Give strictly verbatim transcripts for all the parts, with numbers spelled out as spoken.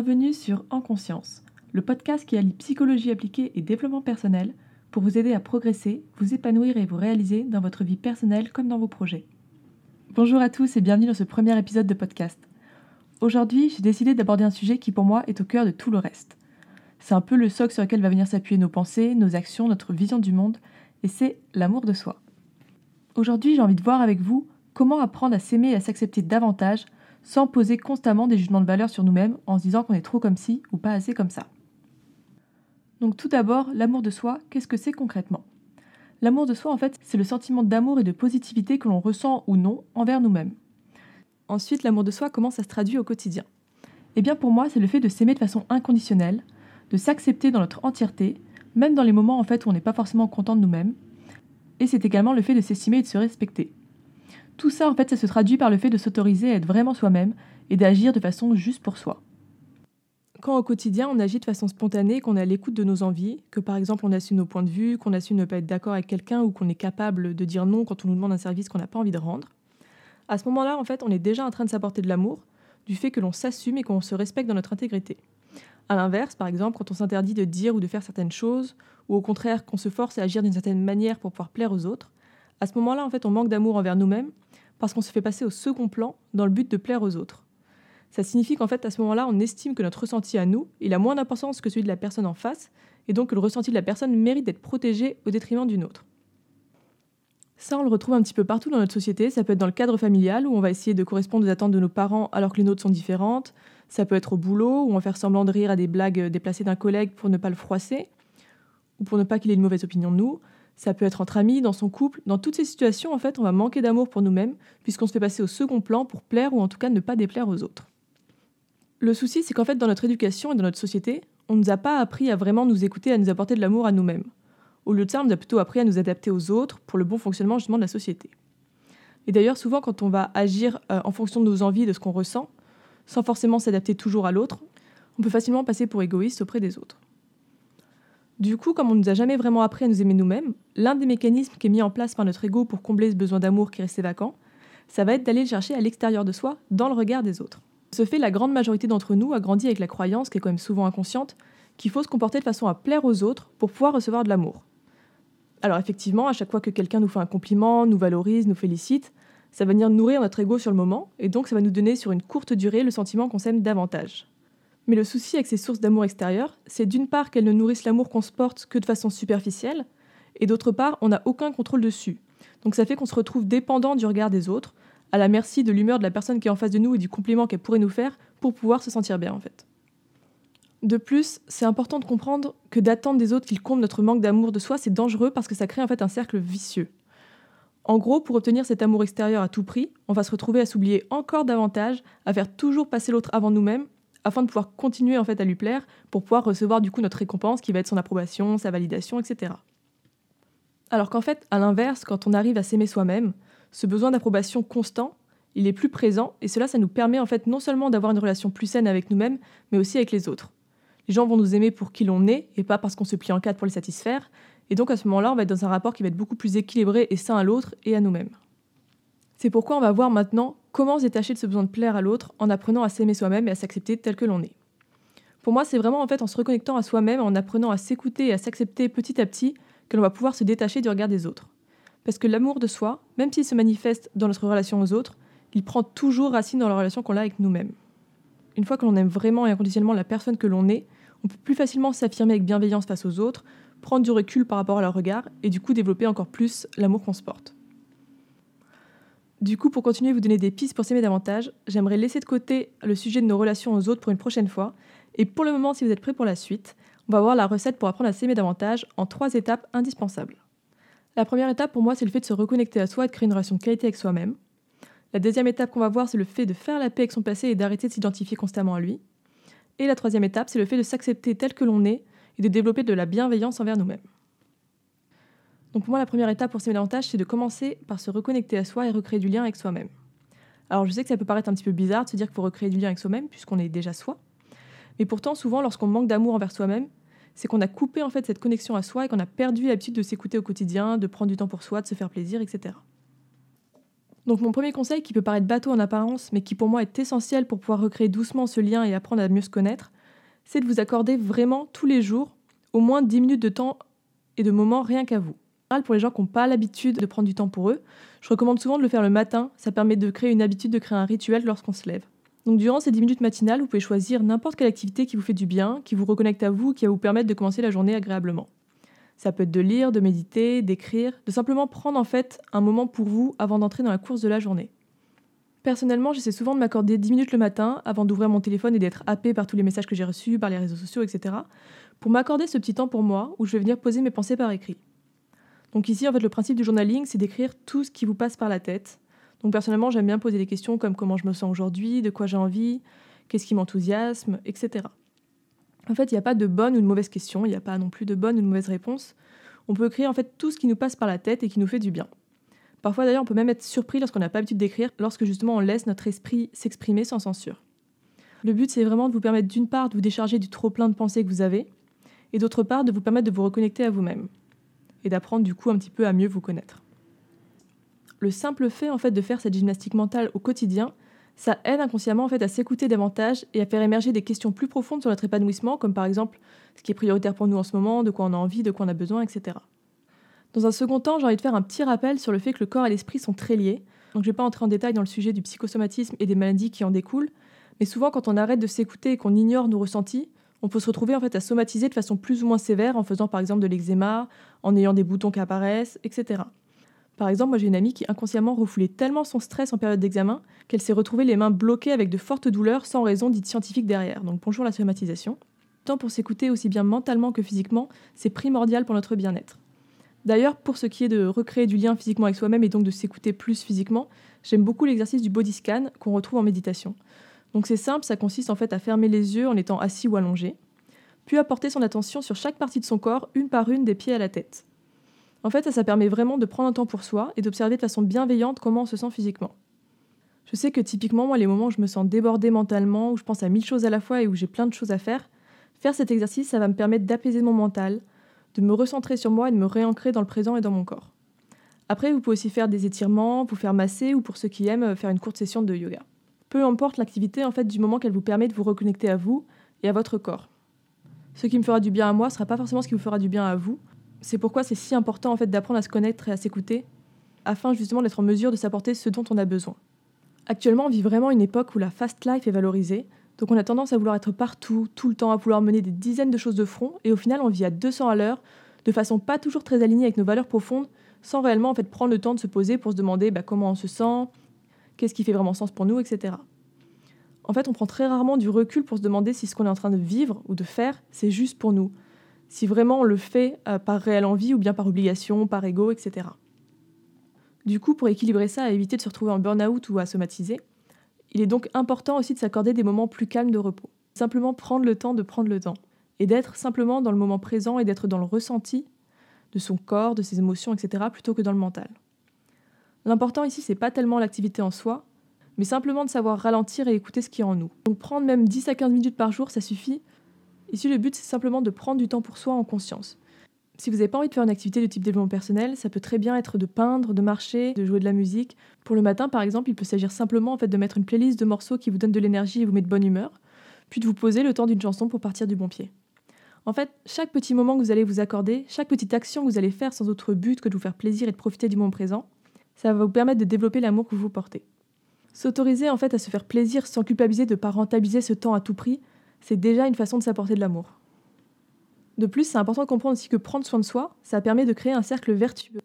Bienvenue sur En Conscience, le podcast qui allie psychologie appliquée et développement personnel pour vous aider à progresser, vous épanouir et vous réaliser dans votre vie personnelle comme dans vos projets. Bonjour à tous et bienvenue dans ce premier épisode de podcast. Aujourd'hui, j'ai décidé d'aborder un sujet qui pour moi est au cœur de tout le reste. C'est un peu le socle sur lequel va venir s'appuyer nos pensées, nos actions, notre vision du monde, et c'est l'amour de soi. Aujourd'hui, j'ai envie de voir avec vous comment apprendre à s'aimer et à s'accepter davantage sans poser constamment des jugements de valeur sur nous-mêmes en se disant qu'on est trop comme ci ou pas assez comme ça. Donc tout d'abord, l'amour de soi, qu'est-ce que c'est concrètement ? L'amour de soi, en fait, c'est le sentiment d'amour et de positivité que l'on ressent ou non envers nous-mêmes. Ensuite, l'amour de soi, comment ça se traduit au quotidien ? Eh bien pour moi, c'est le fait de s'aimer de façon inconditionnelle, de s'accepter dans notre entièreté, même dans les moments en fait où on n'est pas forcément content de nous-mêmes, et c'est également le fait de s'estimer et de se respecter. Tout ça, en fait, ça se traduit par le fait de s'autoriser à être vraiment soi-même et d'agir de façon juste pour soi. Quand au quotidien, on agit de façon spontanée, qu'on est à l'écoute de nos envies, que par exemple on assume nos points de vue, qu'on assume ne pas être d'accord avec quelqu'un ou qu'on est capable de dire non quand on nous demande un service qu'on n'a pas envie de rendre, à ce moment-là, en fait, on est déjà en train de s'apporter de l'amour, du fait que l'on s'assume et qu'on se respecte dans notre intégrité. À l'inverse, par exemple, quand on s'interdit de dire ou de faire certaines choses, ou au contraire, qu'on se force à agir d'une certaine manière pour pouvoir plaire aux autres, à ce moment-là, en fait, on manque d'amour envers nous-mêmes parce qu'on se fait passer au second plan dans le but de plaire aux autres. Ça signifie qu'en fait, à ce moment-là, on estime que notre ressenti à nous, il a moins d'importance que celui de la personne en face, et donc que le ressenti de la personne mérite d'être protégé au détriment d'une autre. Ça, on le retrouve un petit peu partout dans notre société. Ça peut être dans le cadre familial, où on va essayer de correspondre aux attentes de nos parents alors que les nôtres sont différentes. Ça peut être au boulot, où on va faire semblant de rire à des blagues déplacées d'un collègue pour ne pas le froisser, ou pour ne pas qu'il ait une mauvaise opinion de nous. Ça peut être entre amis, dans son couple. Dans toutes ces situations, en fait, on va manquer d'amour pour nous-mêmes, puisqu'on se fait passer au second plan pour plaire ou en tout cas ne pas déplaire aux autres. Le souci, c'est qu'en fait, dans notre éducation et dans notre société, on ne nous a pas appris à vraiment nous écouter, à nous apporter de l'amour à nous-mêmes. Au lieu de ça, on nous a plutôt appris à nous adapter aux autres pour le bon fonctionnement justement de la société. Et d'ailleurs, souvent, quand on va agir en fonction de nos envies et de ce qu'on ressent, sans forcément s'adapter toujours à l'autre, on peut facilement passer pour égoïste auprès des autres. Du coup, comme on ne nous a jamais vraiment appris à nous aimer nous-mêmes, l'un des mécanismes qui est mis en place par notre ego pour combler ce besoin d'amour qui restait vacant, ça va être d'aller le chercher à l'extérieur de soi, dans le regard des autres. Ce fait, la grande majorité d'entre nous a grandi avec la croyance, qui est quand même souvent inconsciente, qu'il faut se comporter de façon à plaire aux autres pour pouvoir recevoir de l'amour. Alors effectivement, à chaque fois que quelqu'un nous fait un compliment, nous valorise, nous félicite, ça va venir nourrir notre ego sur le moment, et donc ça va nous donner sur une courte durée le sentiment qu'on s'aime davantage. Mais le souci avec ces sources d'amour extérieur, c'est d'une part qu'elles ne nourrissent l'amour qu'on se porte que de façon superficielle, et d'autre part, on n'a aucun contrôle dessus. Donc ça fait qu'on se retrouve dépendant du regard des autres, à la merci de l'humeur de la personne qui est en face de nous et du compliment qu'elle pourrait nous faire pour pouvoir se sentir bien en fait. De plus, c'est important de comprendre que d'attendre des autres qu'ils comblent notre manque d'amour de soi, c'est dangereux parce que ça crée en fait un cercle vicieux. En gros, pour obtenir cet amour extérieur à tout prix, on va se retrouver à s'oublier encore davantage, à faire toujours passer l'autre avant nous-mêmes, afin de pouvoir continuer en fait à lui plaire, pour pouvoir recevoir du coup notre récompense qui va être son approbation, sa validation, et cetera. Alors qu'en fait, à l'inverse, quand on arrive à s'aimer soi-même, ce besoin d'approbation constant, il est plus présent et cela, ça nous permet en fait non seulement d'avoir une relation plus saine avec nous-mêmes, mais aussi avec les autres. Les gens vont nous aimer pour qui l'on est et pas parce qu'on se plie en quatre pour les satisfaire, et donc à ce moment-là, on va être dans un rapport qui va être beaucoup plus équilibré et sain à l'autre et à nous-mêmes. C'est pourquoi on va voir maintenant comment se détacher de ce besoin de plaire à l'autre en apprenant à s'aimer soi-même et à s'accepter tel que l'on est. Pour moi, c'est vraiment en fait en se reconnectant à soi-même, en apprenant à s'écouter et à s'accepter petit à petit que l'on va pouvoir se détacher du regard des autres. Parce que l'amour de soi, même s'il se manifeste dans notre relation aux autres, il prend toujours racine dans la relation qu'on a avec nous-mêmes. Une fois que l'on aime vraiment et inconditionnellement la personne que l'on est, on peut plus facilement s'affirmer avec bienveillance face aux autres, prendre du recul par rapport à leur regard et du coup développer encore plus l'amour qu'on se porte. Du coup, pour continuer à vous donner des pistes pour s'aimer davantage, j'aimerais laisser de côté le sujet de nos relations aux autres pour une prochaine fois. Et pour le moment, si vous êtes prêts pour la suite, on va voir la recette pour apprendre à s'aimer davantage en trois étapes indispensables. La première étape, pour moi, c'est le fait de se reconnecter à soi et de créer une relation de qualité avec soi-même. La deuxième étape qu'on va voir, c'est le fait de faire la paix avec son passé et d'arrêter de s'identifier constamment à lui. Et la troisième étape, c'est le fait de s'accepter tel que l'on est et de développer de la bienveillance envers nous-mêmes. Donc pour moi, la première étape pour s'aimer davantage, c'est de commencer par se reconnecter à soi et recréer du lien avec soi-même. Alors je sais que ça peut paraître un petit peu bizarre de se dire qu'il faut recréer du lien avec soi-même, puisqu'on est déjà soi. Mais pourtant, souvent, lorsqu'on manque d'amour envers soi-même, c'est qu'on a coupé en fait cette connexion à soi et qu'on a perdu l'habitude de s'écouter au quotidien, de prendre du temps pour soi, de se faire plaisir, et cetera. Donc mon premier conseil, qui peut paraître bateau en apparence, mais qui pour moi est essentiel pour pouvoir recréer doucement ce lien et apprendre à mieux se connaître, c'est de vous accorder vraiment tous les jours au moins dix minutes de temps et de moments rien qu'à vous. Pour les gens qui n'ont pas l'habitude de prendre du temps pour eux, je recommande souvent de le faire le matin, ça permet de créer une habitude, de créer un rituel lorsqu'on se lève. Donc durant ces dix minutes matinales, vous pouvez choisir n'importe quelle activité qui vous fait du bien, qui vous reconnecte à vous, qui va vous permettre de commencer la journée agréablement. Ça peut être de lire, de méditer, d'écrire, de simplement prendre en fait un moment pour vous avant d'entrer dans la course de la journée. Personnellement, j'essaie souvent de m'accorder dix minutes le matin avant d'ouvrir mon téléphone et d'être happée par tous les messages que j'ai reçus, par les réseaux sociaux, et cetera, pour m'accorder ce petit temps pour moi où je vais venir poser mes pensées par écrit. Donc ici, en fait, le principe du journaling, c'est d'écrire tout ce qui vous passe par la tête. Donc personnellement, j'aime bien poser des questions comme comment je me sens aujourd'hui, de quoi j'ai envie, qu'est-ce qui m'enthousiasme, et cetera. En fait, il n'y a pas de bonne ou de mauvaise question, il n'y a pas non plus de bonne ou de mauvaise réponse. On peut écrire en fait tout ce qui nous passe par la tête et qui nous fait du bien. Parfois d'ailleurs, on peut même être surpris lorsqu'on n'a pas l'habitude d'écrire, lorsque justement on laisse notre esprit s'exprimer sans censure. Le but, c'est vraiment de vous permettre d'une part de vous décharger du trop-plein de pensées que vous avez, et d'autre part de vous permettre de vous reconnecter à vous-même, et d'apprendre du coup un petit peu à mieux vous connaître. Le simple fait en fait de faire cette gymnastique mentale au quotidien, ça aide inconsciemment en fait à s'écouter davantage et à faire émerger des questions plus profondes sur notre épanouissement, comme par exemple ce qui est prioritaire pour nous en ce moment, de quoi on a envie, de quoi on a besoin, et cetera. Dans un second temps, j'ai envie de faire un petit rappel sur le fait que le corps et l'esprit sont très liés. Donc je ne vais pas entrer en détail dans le sujet du psychosomatisme et des maladies qui en découlent, mais souvent quand on arrête de s'écouter et qu'on ignore nos ressentis, on peut se retrouver en fait à somatiser de façon plus ou moins sévère en faisant par exemple de l'eczéma, en ayant des boutons qui apparaissent, et cetera. Par exemple, moi j'ai une amie qui inconsciemment refoulait tellement son stress en période d'examen qu'elle s'est retrouvée les mains bloquées avec de fortes douleurs sans raison dite scientifique derrière. Donc bonjour la somatisation. Tant pour s'écouter aussi bien mentalement que physiquement, c'est primordial pour notre bien-être. D'ailleurs, pour ce qui est de recréer du lien physiquement avec soi-même et donc de s'écouter plus physiquement, j'aime beaucoup l'exercice du body scan qu'on retrouve en méditation. Donc c'est simple, ça consiste en fait à fermer les yeux en étant assis ou allongé, puis à porter son attention sur chaque partie de son corps, une par une, des pieds à la tête. En fait, ça, ça permet vraiment de prendre un temps pour soi et d'observer de façon bienveillante comment on se sent physiquement. Je sais que typiquement, moi, les moments où je me sens débordée mentalement, où je pense à mille choses à la fois et où j'ai plein de choses à faire, faire cet exercice, ça va me permettre d'apaiser mon mental, de me recentrer sur moi et de me réancrer dans le présent et dans mon corps. Après, vous pouvez aussi faire des étirements, vous faire masser ou pour ceux qui aiment, faire une courte session de yoga. Peu importe l'activité, en fait, du moment qu'elle vous permet de vous reconnecter à vous et à votre corps. Ce qui me fera du bien à moi ne sera pas forcément ce qui vous fera du bien à vous. C'est pourquoi c'est si important en fait, d'apprendre à se connaître et à s'écouter, afin justement d'être en mesure de s'apporter ce dont on a besoin. Actuellement, on vit vraiment une époque où la fast life est valorisée, donc on a tendance à vouloir être partout, tout le temps, à vouloir mener des dizaines de choses de front, et au final on vit à deux cents à l'heure, de façon pas toujours très alignée avec nos valeurs profondes, sans réellement en fait, prendre le temps de se poser pour se demander bah, comment on se sent, qu'est-ce qui fait vraiment sens pour nous, et cetera. En fait, on prend très rarement du recul pour se demander si ce qu'on est en train de vivre ou de faire, c'est juste pour nous. Si vraiment on le fait euh, par réelle envie ou bien par obligation, par ego, et cetera. Du coup, pour équilibrer ça et éviter de se retrouver en burn-out ou à somatiser, il est donc important aussi de s'accorder des moments plus calmes de repos. Simplement prendre le temps de prendre le temps et d'être simplement dans le moment présent et d'être dans le ressenti de son corps, de ses émotions, et cetera, plutôt que dans le mental. L'important ici, c'est pas tellement l'activité en soi, mais simplement de savoir ralentir et écouter ce qui est en nous. Donc prendre même dix à quinze minutes par jour, ça suffit. Ici, le but, c'est simplement de prendre du temps pour soi en conscience. Si vous n'avez pas envie de faire une activité de type développement personnel, ça peut très bien être de peindre, de marcher, de jouer de la musique. Pour le matin, par exemple, il peut s'agir simplement en fait, de mettre une playlist de morceaux qui vous donnent de l'énergie et vous met de bonne humeur, puis de vous poser le temps d'une chanson pour partir du bon pied. En fait, chaque petit moment que vous allez vous accorder, chaque petite action que vous allez faire sans autre but que de vous faire plaisir et de profiter du moment présent, ça va vous permettre de développer l'amour que vous vous portez. S'autoriser en fait, à se faire plaisir sans culpabiliser de ne pas rentabiliser ce temps à tout prix, c'est déjà une façon de s'apporter de l'amour. De plus, c'est important de comprendre aussi que prendre soin de soi, ça permet de créer un cercle vertueux.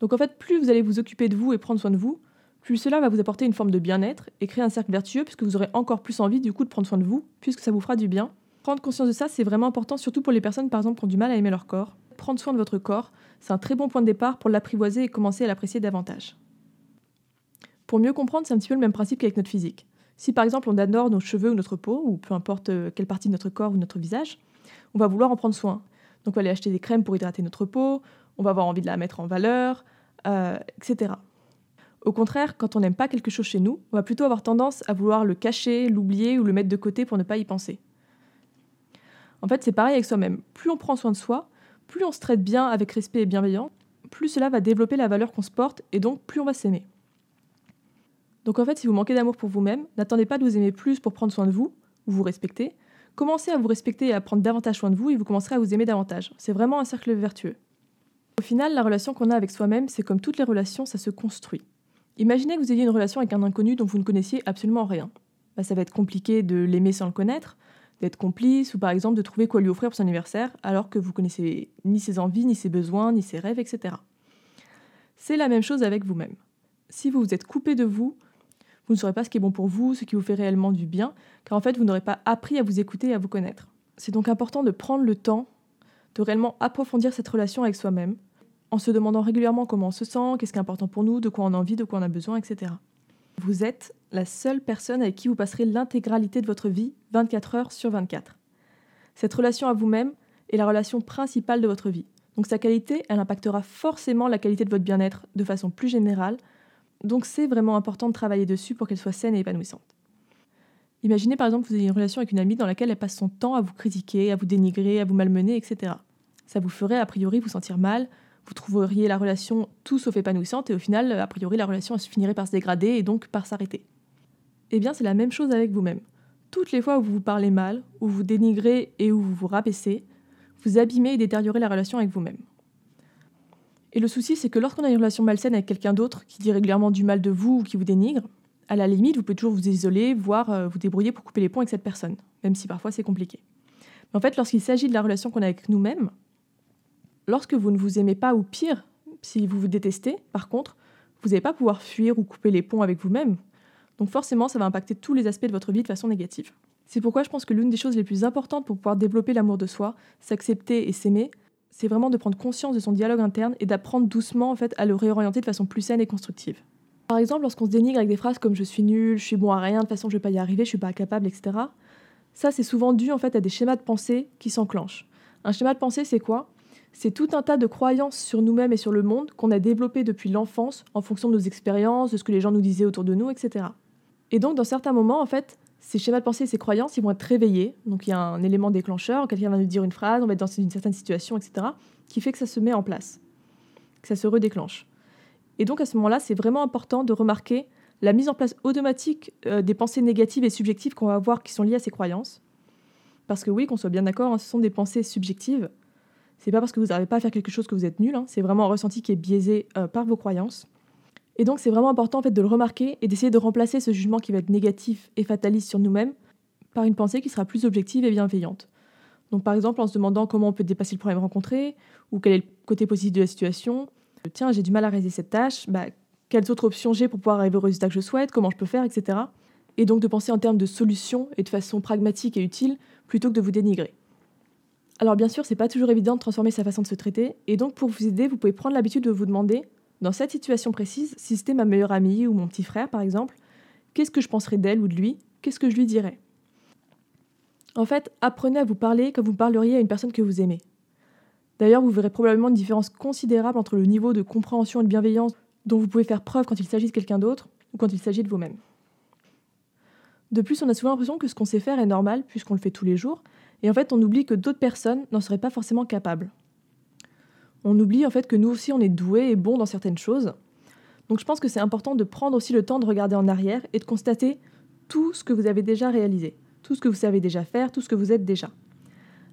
Donc en fait, plus vous allez vous occuper de vous et prendre soin de vous, plus cela va vous apporter une forme de bien-être et créer un cercle vertueux puisque vous aurez encore plus envie du coup de prendre soin de vous, puisque ça vous fera du bien. Prendre conscience de ça, c'est vraiment important, surtout pour les personnes par exemple qui ont du mal à aimer leur corps. Prendre soin de votre corps, c'est un très bon point de départ pour l'apprivoiser et commencer à l'apprécier davantage. Pour mieux comprendre, c'est un petit peu le même principe qu'avec notre physique. Si par exemple on adore nos cheveux ou notre peau, ou peu importe quelle partie de notre corps ou notre visage, on va vouloir en prendre soin. Donc on va aller acheter des crèmes pour hydrater notre peau, on va avoir envie de la mettre en valeur, euh, et cetera. Au contraire, quand on n'aime pas quelque chose chez nous, on va plutôt avoir tendance à vouloir le cacher, l'oublier ou le mettre de côté pour ne pas y penser. En fait, c'est pareil avec soi-même. Plus on prend soin de soi, plus on se traite bien avec respect et bienveillance, plus cela va développer la valeur qu'on se porte et donc plus on va s'aimer. Donc en fait, si vous manquez d'amour pour vous-même, n'attendez pas de vous aimer plus pour prendre soin de vous, ou vous respecter. Commencez à vous respecter et à prendre davantage soin de vous et vous commencerez à vous aimer davantage. C'est vraiment un cercle vertueux. Au final, la relation qu'on a avec soi-même, c'est comme toutes les relations, ça se construit. Imaginez que vous ayez une relation avec un inconnu dont vous ne connaissiez absolument rien. Bah, ça va être compliqué de l'aimer sans le connaître, d'être complice ou par exemple de trouver quoi lui offrir pour son anniversaire alors que vous connaissez ni ses envies, ni ses besoins, ni ses rêves, et cetera. C'est la même chose avec vous-même. Si vous vous êtes coupé de vous, vous ne saurez pas ce qui est bon pour vous, ce qui vous fait réellement du bien, car en fait, vous n'aurez pas appris à vous écouter et à vous connaître. C'est donc important de prendre le temps de réellement approfondir cette relation avec soi-même, en se demandant régulièrement comment on se sent, qu'est-ce qui est important pour nous, de quoi on a envie, de quoi on a besoin, et cetera. Vous êtes la seule personne avec qui vous passerez l'intégralité de votre vie, vingt-quatre heures sur vingt-quatre. Cette relation à vous-même est la relation principale de votre vie. Donc sa qualité, elle impactera forcément la qualité de votre bien-être de façon plus générale. Donc c'est vraiment important de travailler dessus pour qu'elle soit saine et épanouissante. Imaginez par exemple que vous ayez une relation avec une amie dans laquelle elle passe son temps à vous critiquer, à vous dénigrer, à vous malmener, et cetera. Ça vous ferait a priori vous sentir mal, vous trouveriez la relation tout sauf épanouissante et au final, a priori, la relation elle finirait par se dégrader et donc par s'arrêter. Eh bien c'est la même chose avec vous-même. Toutes les fois où vous vous parlez mal, où vous dénigrez et où vous vous rabaissez, vous abîmez et détériorez la relation avec vous-même. Et le souci, c'est que lorsqu'on a une relation malsaine avec quelqu'un d'autre qui dit régulièrement du mal de vous ou qui vous dénigre, à la limite, vous pouvez toujours vous isoler, voire vous débrouiller pour couper les ponts avec cette personne, même si parfois c'est compliqué. Mais en fait, lorsqu'il s'agit de la relation qu'on a avec nous-mêmes, lorsque vous ne vous aimez pas ou pire, si vous vous détestez, par contre, vous n'allez pas pouvoir fuir ou couper les ponts avec vous-même. Donc forcément, ça va impacter tous les aspects de votre vie de façon négative. C'est pourquoi je pense que l'une des choses les plus importantes pour pouvoir développer l'amour de soi, s'accepter et s'aimer, c'est vraiment de prendre conscience de son dialogue interne et d'apprendre doucement en fait, à le réorienter de façon plus saine et constructive. Par exemple, lorsqu'on se dénigre avec des phrases comme « je suis nul »,« je suis bon à rien »,« de toute façon je vais pas y arriver »,« je suis pas capable », et cetera. Ça, c'est souvent dû en fait, à des schémas de pensée qui s'enclenchent. Un schéma de pensée, c'est quoi ? C'est tout un tas de croyances sur nous-mêmes et sur le monde qu'on a développées depuis l'enfance en fonction de nos expériences, de ce que les gens nous disaient autour de nous, et cetera. Et donc, dans certains moments, en fait, ces schémas de pensée et ces croyances, ils vont être réveillés. Donc il y a un élément déclencheur, quelqu'un va nous dire une phrase, on va être dans une certaine situation, et cetera, qui fait que ça se met en place, que ça se redéclenche. Et donc à ce moment-là, c'est vraiment important de remarquer la mise en place automatique euh, des pensées négatives et subjectives qu'on va avoir qui sont liées à ces croyances. Parce que oui, qu'on soit bien d'accord, hein, ce sont des pensées subjectives. C'est pas parce que vous n'arrivez pas à faire quelque chose que vous êtes nul, hein, c'est vraiment un ressenti qui est biaisé euh, par vos croyances. Et donc c'est vraiment important en fait, de le remarquer et d'essayer de remplacer ce jugement qui va être négatif et fataliste sur nous-mêmes par une pensée qui sera plus objective et bienveillante. Donc par exemple en se demandant comment on peut dépasser le problème rencontré ou quel est le côté positif de la situation. Tiens, j'ai du mal à réaliser cette tâche, bah, quelles autres options j'ai pour pouvoir arriver au résultat que je souhaite, comment je peux faire, et cetera. Et donc de penser en termes de solutions et de façon pragmatique et utile plutôt que de vous dénigrer. Alors bien sûr, c'est pas toujours évident de transformer sa façon de se traiter et donc pour vous aider, vous pouvez prendre l'habitude de vous demander dans cette situation précise, si c'était ma meilleure amie ou mon petit frère, par exemple, qu'est-ce que je penserais d'elle ou de lui ? Qu'est-ce que je lui dirais ? En fait, apprenez à vous parler comme vous parleriez à une personne que vous aimez. D'ailleurs, vous verrez probablement une différence considérable entre le niveau de compréhension et de bienveillance dont vous pouvez faire preuve quand il s'agit de quelqu'un d'autre ou quand il s'agit de vous-même. De plus, on a souvent l'impression que ce qu'on sait faire est normal puisqu'on le fait tous les jours, et en fait, on oublie que d'autres personnes n'en seraient pas forcément capables. On oublie en fait que nous aussi on est doués et bons dans certaines choses. Donc je pense que c'est important de prendre aussi le temps de regarder en arrière et de constater tout ce que vous avez déjà réalisé, tout ce que vous savez déjà faire, tout ce que vous êtes déjà.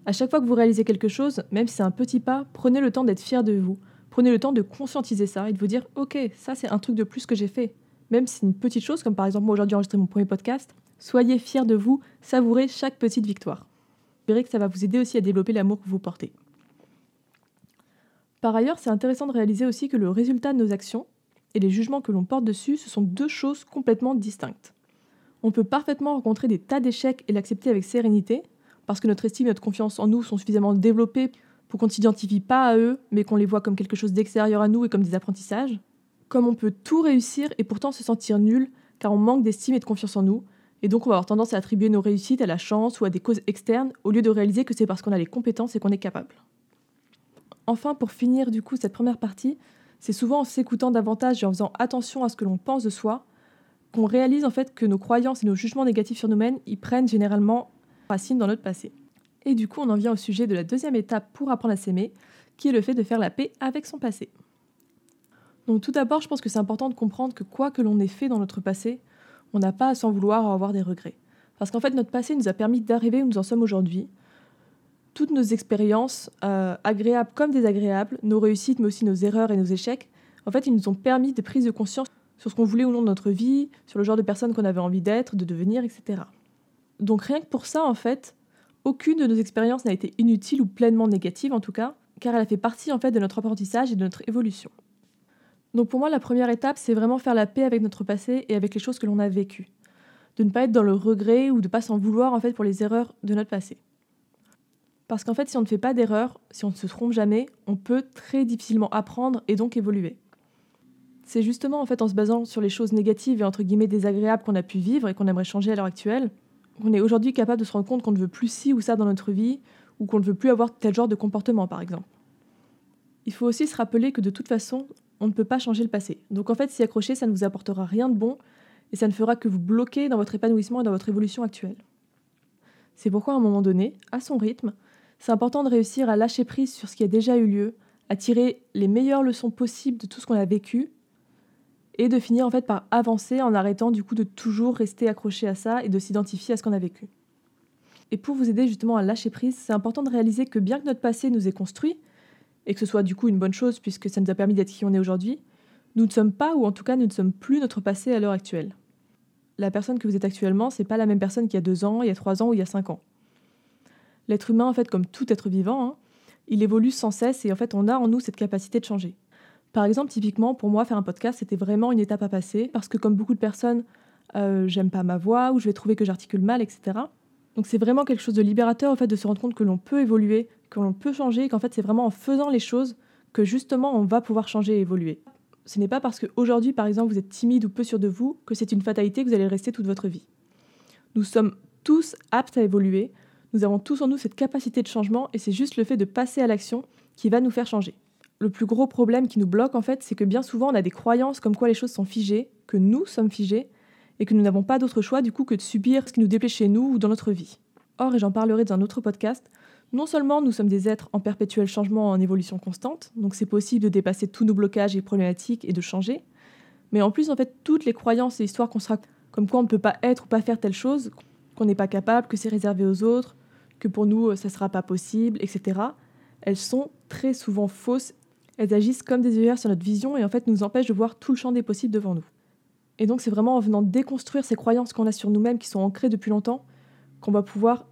À chaque fois que vous réalisez quelque chose, même si c'est un petit pas, prenez le temps d'être fier de vous. Prenez le temps de conscientiser ça et de vous dire « Ok, ça c'est un truc de plus que j'ai fait ». Même si c'est une petite chose, comme par exemple moi aujourd'hui enregistrer mon premier podcast, soyez fiers de vous, savourez chaque petite victoire. Vous verrez que ça va vous aider aussi à développer l'amour que vous portez. Par ailleurs, c'est intéressant de réaliser aussi que le résultat de nos actions et les jugements que l'on porte dessus, ce sont deux choses complètement distinctes. On peut parfaitement rencontrer des tas d'échecs et l'accepter avec sérénité, parce que notre estime et notre confiance en nous sont suffisamment développées pour qu'on ne s'identifie pas à eux, mais qu'on les voit comme quelque chose d'extérieur à nous et comme des apprentissages. Comme on peut tout réussir et pourtant se sentir nul, car on manque d'estime et de confiance en nous, et donc on va avoir tendance à attribuer nos réussites à la chance ou à des causes externes, au lieu de réaliser que c'est parce qu'on a les compétences et qu'on est capable. Enfin, pour finir du coup cette première partie, c'est souvent en s'écoutant davantage et en faisant attention à ce que l'on pense de soi qu'on réalise en fait que nos croyances et nos jugements négatifs sur nous-mêmes y prennent généralement racine dans notre passé. Et du coup, on en vient au sujet de la deuxième étape pour apprendre à s'aimer, qui est le fait de faire la paix avec son passé. Donc tout d'abord, je pense que c'est important de comprendre que quoi que l'on ait fait dans notre passé, on n'a pas à s'en vouloir ou à avoir des regrets. Parce qu'en fait, notre passé nous a permis d'arriver où nous en sommes aujourd'hui. Toutes nos expériences, euh, agréables comme désagréables, nos réussites, mais aussi nos erreurs et nos échecs, en fait, ils nous ont permis des prises de conscience sur ce qu'on voulait ou non de notre vie, sur le genre de personne qu'on avait envie d'être, de devenir, et cetera. Donc rien que pour ça, en fait, aucune de nos expériences n'a été inutile ou pleinement négative, en tout cas, car elle a fait partie, en fait, de notre apprentissage et de notre évolution. Donc pour moi, la première étape, c'est vraiment faire la paix avec notre passé et avec les choses que l'on a vécues. De ne pas être dans le regret ou de ne pas s'en vouloir, en fait, pour les erreurs de notre passé. Parce qu'en fait, si on ne fait pas d'erreurs, si on ne se trompe jamais, on peut très difficilement apprendre et donc évoluer. C'est justement en fait en se basant sur les choses négatives et entre guillemets désagréables qu'on a pu vivre et qu'on aimerait changer à l'heure actuelle, qu'on est aujourd'hui capable de se rendre compte qu'on ne veut plus ci ou ça dans notre vie, ou qu'on ne veut plus avoir tel genre de comportement par exemple. Il faut aussi se rappeler que de toute façon, on ne peut pas changer le passé. Donc en fait, s'y accrocher, ça ne vous apportera rien de bon, et ça ne fera que vous bloquer dans votre épanouissement et dans votre évolution actuelle. C'est pourquoi à un moment donné, à son rythme, c'est important de réussir à lâcher prise sur ce qui a déjà eu lieu, à tirer les meilleures leçons possibles de tout ce qu'on a vécu, et de finir en fait par avancer en arrêtant du coup de toujours rester accroché à ça et de s'identifier à ce qu'on a vécu. Et pour vous aider justement à lâcher prise, c'est important de réaliser que bien que notre passé nous ait construit, et que ce soit du coup une bonne chose puisque ça nous a permis d'être qui on est aujourd'hui, nous ne sommes pas, ou en tout cas nous ne sommes plus notre passé à l'heure actuelle. La personne que vous êtes actuellement, c'est pas la même personne qu'il y a deux ans, il y a trois ans ou il y a cinq ans. L'être humain en fait, comme tout être vivant, hein, il évolue sans cesse et en fait on a en nous cette capacité de changer. Par exemple, typiquement, pour moi, faire un podcast, c'était vraiment une étape à passer parce que, comme beaucoup de personnes, euh, j'aime pas ma voix ou je vais trouver que j'articule mal, et cetera. Donc, c'est vraiment quelque chose de libérateur, en fait, de se rendre compte que l'on peut évoluer, que l'on peut changer et qu'en fait, c'est vraiment en faisant les choses que, justement, on va pouvoir changer et évoluer. Ce n'est pas parce qu'aujourd'hui, par exemple, vous êtes timide ou peu sûr de vous que c'est une fatalité que vous allez rester toute votre vie. Nous sommes tous aptes à évoluer. Nous avons tous en nous cette capacité de changement et c'est juste le fait de passer à l'action qui va nous faire changer. Le plus gros problème qui nous bloque, en fait, c'est que bien souvent, on a des croyances comme quoi les choses sont figées, que nous sommes figés, et que nous n'avons pas d'autre choix, du coup, que de subir ce qui nous déplaît chez nous ou dans notre vie. Or, et j'en parlerai dans un autre podcast, non seulement nous sommes des êtres en perpétuel changement, en évolution constante, donc c'est possible de dépasser tous nos blocages et problématiques et de changer, mais en plus, en fait, toutes les croyances et histoires qu'on se raconte, comme quoi on ne peut pas être ou pas faire telle chose, qu'on n'est pas capable, que c'est réservé aux autres, que pour nous, ça ne sera pas possible, et cetera, elles sont très souvent fausses. Elles agissent comme des œillères sur notre vision et en fait nous empêchent de voir tout le champ des possibles devant nous. Et donc c'est vraiment en venant déconstruire ces croyances qu'on a sur nous-mêmes qui sont ancrées depuis longtemps qu'on va pouvoir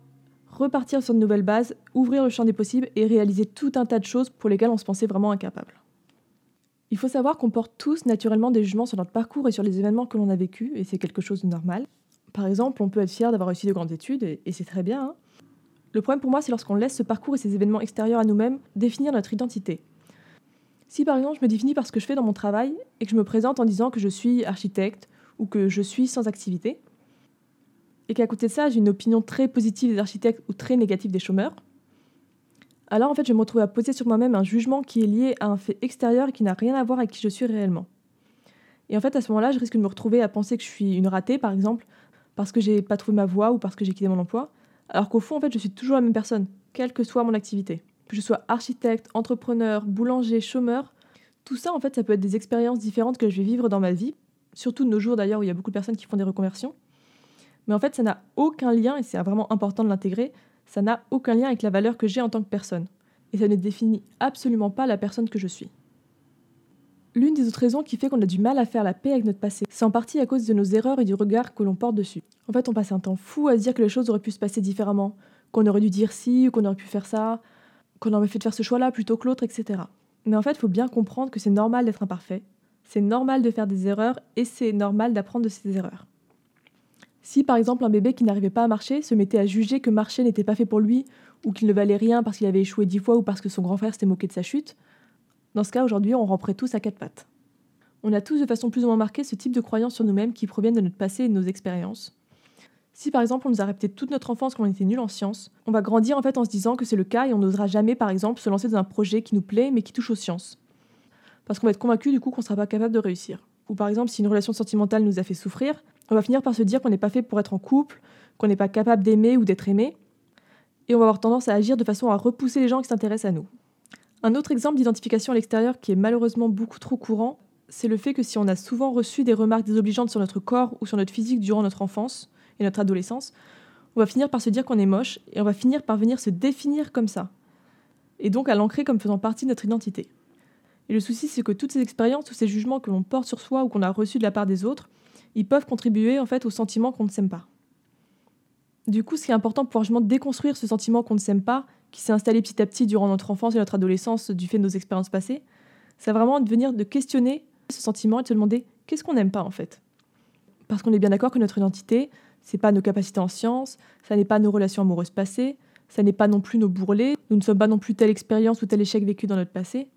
repartir sur de nouvelles bases, ouvrir le champ des possibles et réaliser tout un tas de choses pour lesquelles on se pensait vraiment incapable. Il faut savoir qu'on porte tous naturellement des jugements sur notre parcours et sur les événements que l'on a vécus et c'est quelque chose de normal. Par exemple, on peut être fier d'avoir réussi de grandes études et, et c'est très bien. Hein. Le problème pour moi, c'est lorsqu'on laisse ce parcours et ces événements extérieurs à nous-mêmes définir notre identité. Si par exemple je me définis par ce que je fais dans mon travail et que je me présente en disant que je suis architecte ou que je suis sans activité, et qu'à côté de ça j'ai une opinion très positive des architectes ou très négative des chômeurs, alors en fait je vais me retrouver à poser sur moi-même un jugement qui est lié à un fait extérieur et qui n'a rien à voir avec qui je suis réellement. Et en fait à ce moment-là je risque de me retrouver à penser que je suis une ratée par exemple parce que j'ai pas trouvé ma voie ou parce que j'ai quitté mon emploi, alors qu'au fond en fait je suis toujours la même personne, quelle que soit mon activité. Que je sois architecte, entrepreneur, boulanger, chômeur, tout ça, en fait, ça peut être des expériences différentes que je vais vivre dans ma vie, surtout de nos jours d'ailleurs où il y a beaucoup de personnes qui font des reconversions. Mais en fait, ça n'a aucun lien, et c'est vraiment important de l'intégrer, ça n'a aucun lien avec la valeur que j'ai en tant que personne. Et ça ne définit absolument pas la personne que je suis. L'une des autres raisons qui fait qu'on a du mal à faire la paix avec notre passé, c'est en partie à cause de nos erreurs et du regard que l'on porte dessus. En fait, on passe un temps fou à se dire que les choses auraient pu se passer différemment, qu'on aurait dû dire ci ou qu'on aurait pu faire ça, qu'on aurait fait de faire ce choix-là plutôt que l'autre, et cetera. Mais en fait, il faut bien comprendre que c'est normal d'être imparfait, c'est normal de faire des erreurs et c'est normal d'apprendre de ces erreurs. Si par exemple un bébé qui n'arrivait pas à marcher se mettait à juger que marcher n'était pas fait pour lui ou qu'il ne valait rien parce qu'il avait échoué dix fois ou parce que son grand frère s'était moqué de sa chute, dans ce cas aujourd'hui on ramperait tous à quatre pattes. On a tous de façon plus ou moins marquée ce type de croyances sur nous-mêmes qui proviennent de notre passé et de nos expériences. Si par exemple on nous a répété toute notre enfance qu'on était nul en sciences, on va grandir en fait en se disant que c'est le cas et on n'osera jamais par exemple se lancer dans un projet qui nous plaît mais qui touche aux sciences. Parce qu'on va être convaincu du coup qu'on ne sera pas capable de réussir. Ou par exemple si une relation sentimentale nous a fait souffrir, on va finir par se dire qu'on n'est pas fait pour être en couple, qu'on n'est pas capable d'aimer ou d'être aimé. Et on va avoir tendance à agir de façon à repousser les gens qui s'intéressent à nous. Un autre exemple d'identification à l'extérieur qui est malheureusement beaucoup trop courant, c'est le fait que si on a souvent reçu des remarques désobligeantes sur notre corps ou sur notre physique durant notre enfance et notre adolescence, on va finir par se dire qu'on est moche et on va finir par venir se définir comme ça, et donc à l'ancrer comme faisant partie de notre identité. Et le souci, c'est que toutes ces expériences, tous ces jugements que l'on porte sur soi ou qu'on a reçus de la part des autres, ils peuvent contribuer en fait au sentiment qu'on ne s'aime pas. Du coup, ce qui est important pour justement déconstruire ce sentiment qu'on ne s'aime pas, qui s'est installé petit à petit durant notre enfance et notre adolescence du fait de nos expériences passées, c'est vraiment de venir de questionner ce sentiment et de se demander qu'est-ce qu'on n'aime pas en fait. Parce qu'on est bien d'accord que notre identité, c'est pas nos capacités en sciences, ça n'est pas nos relations amoureuses passées, ça n'est pas non plus nos bourrelets, nous ne sommes pas non plus telle expérience ou tel échec vécu dans notre passé.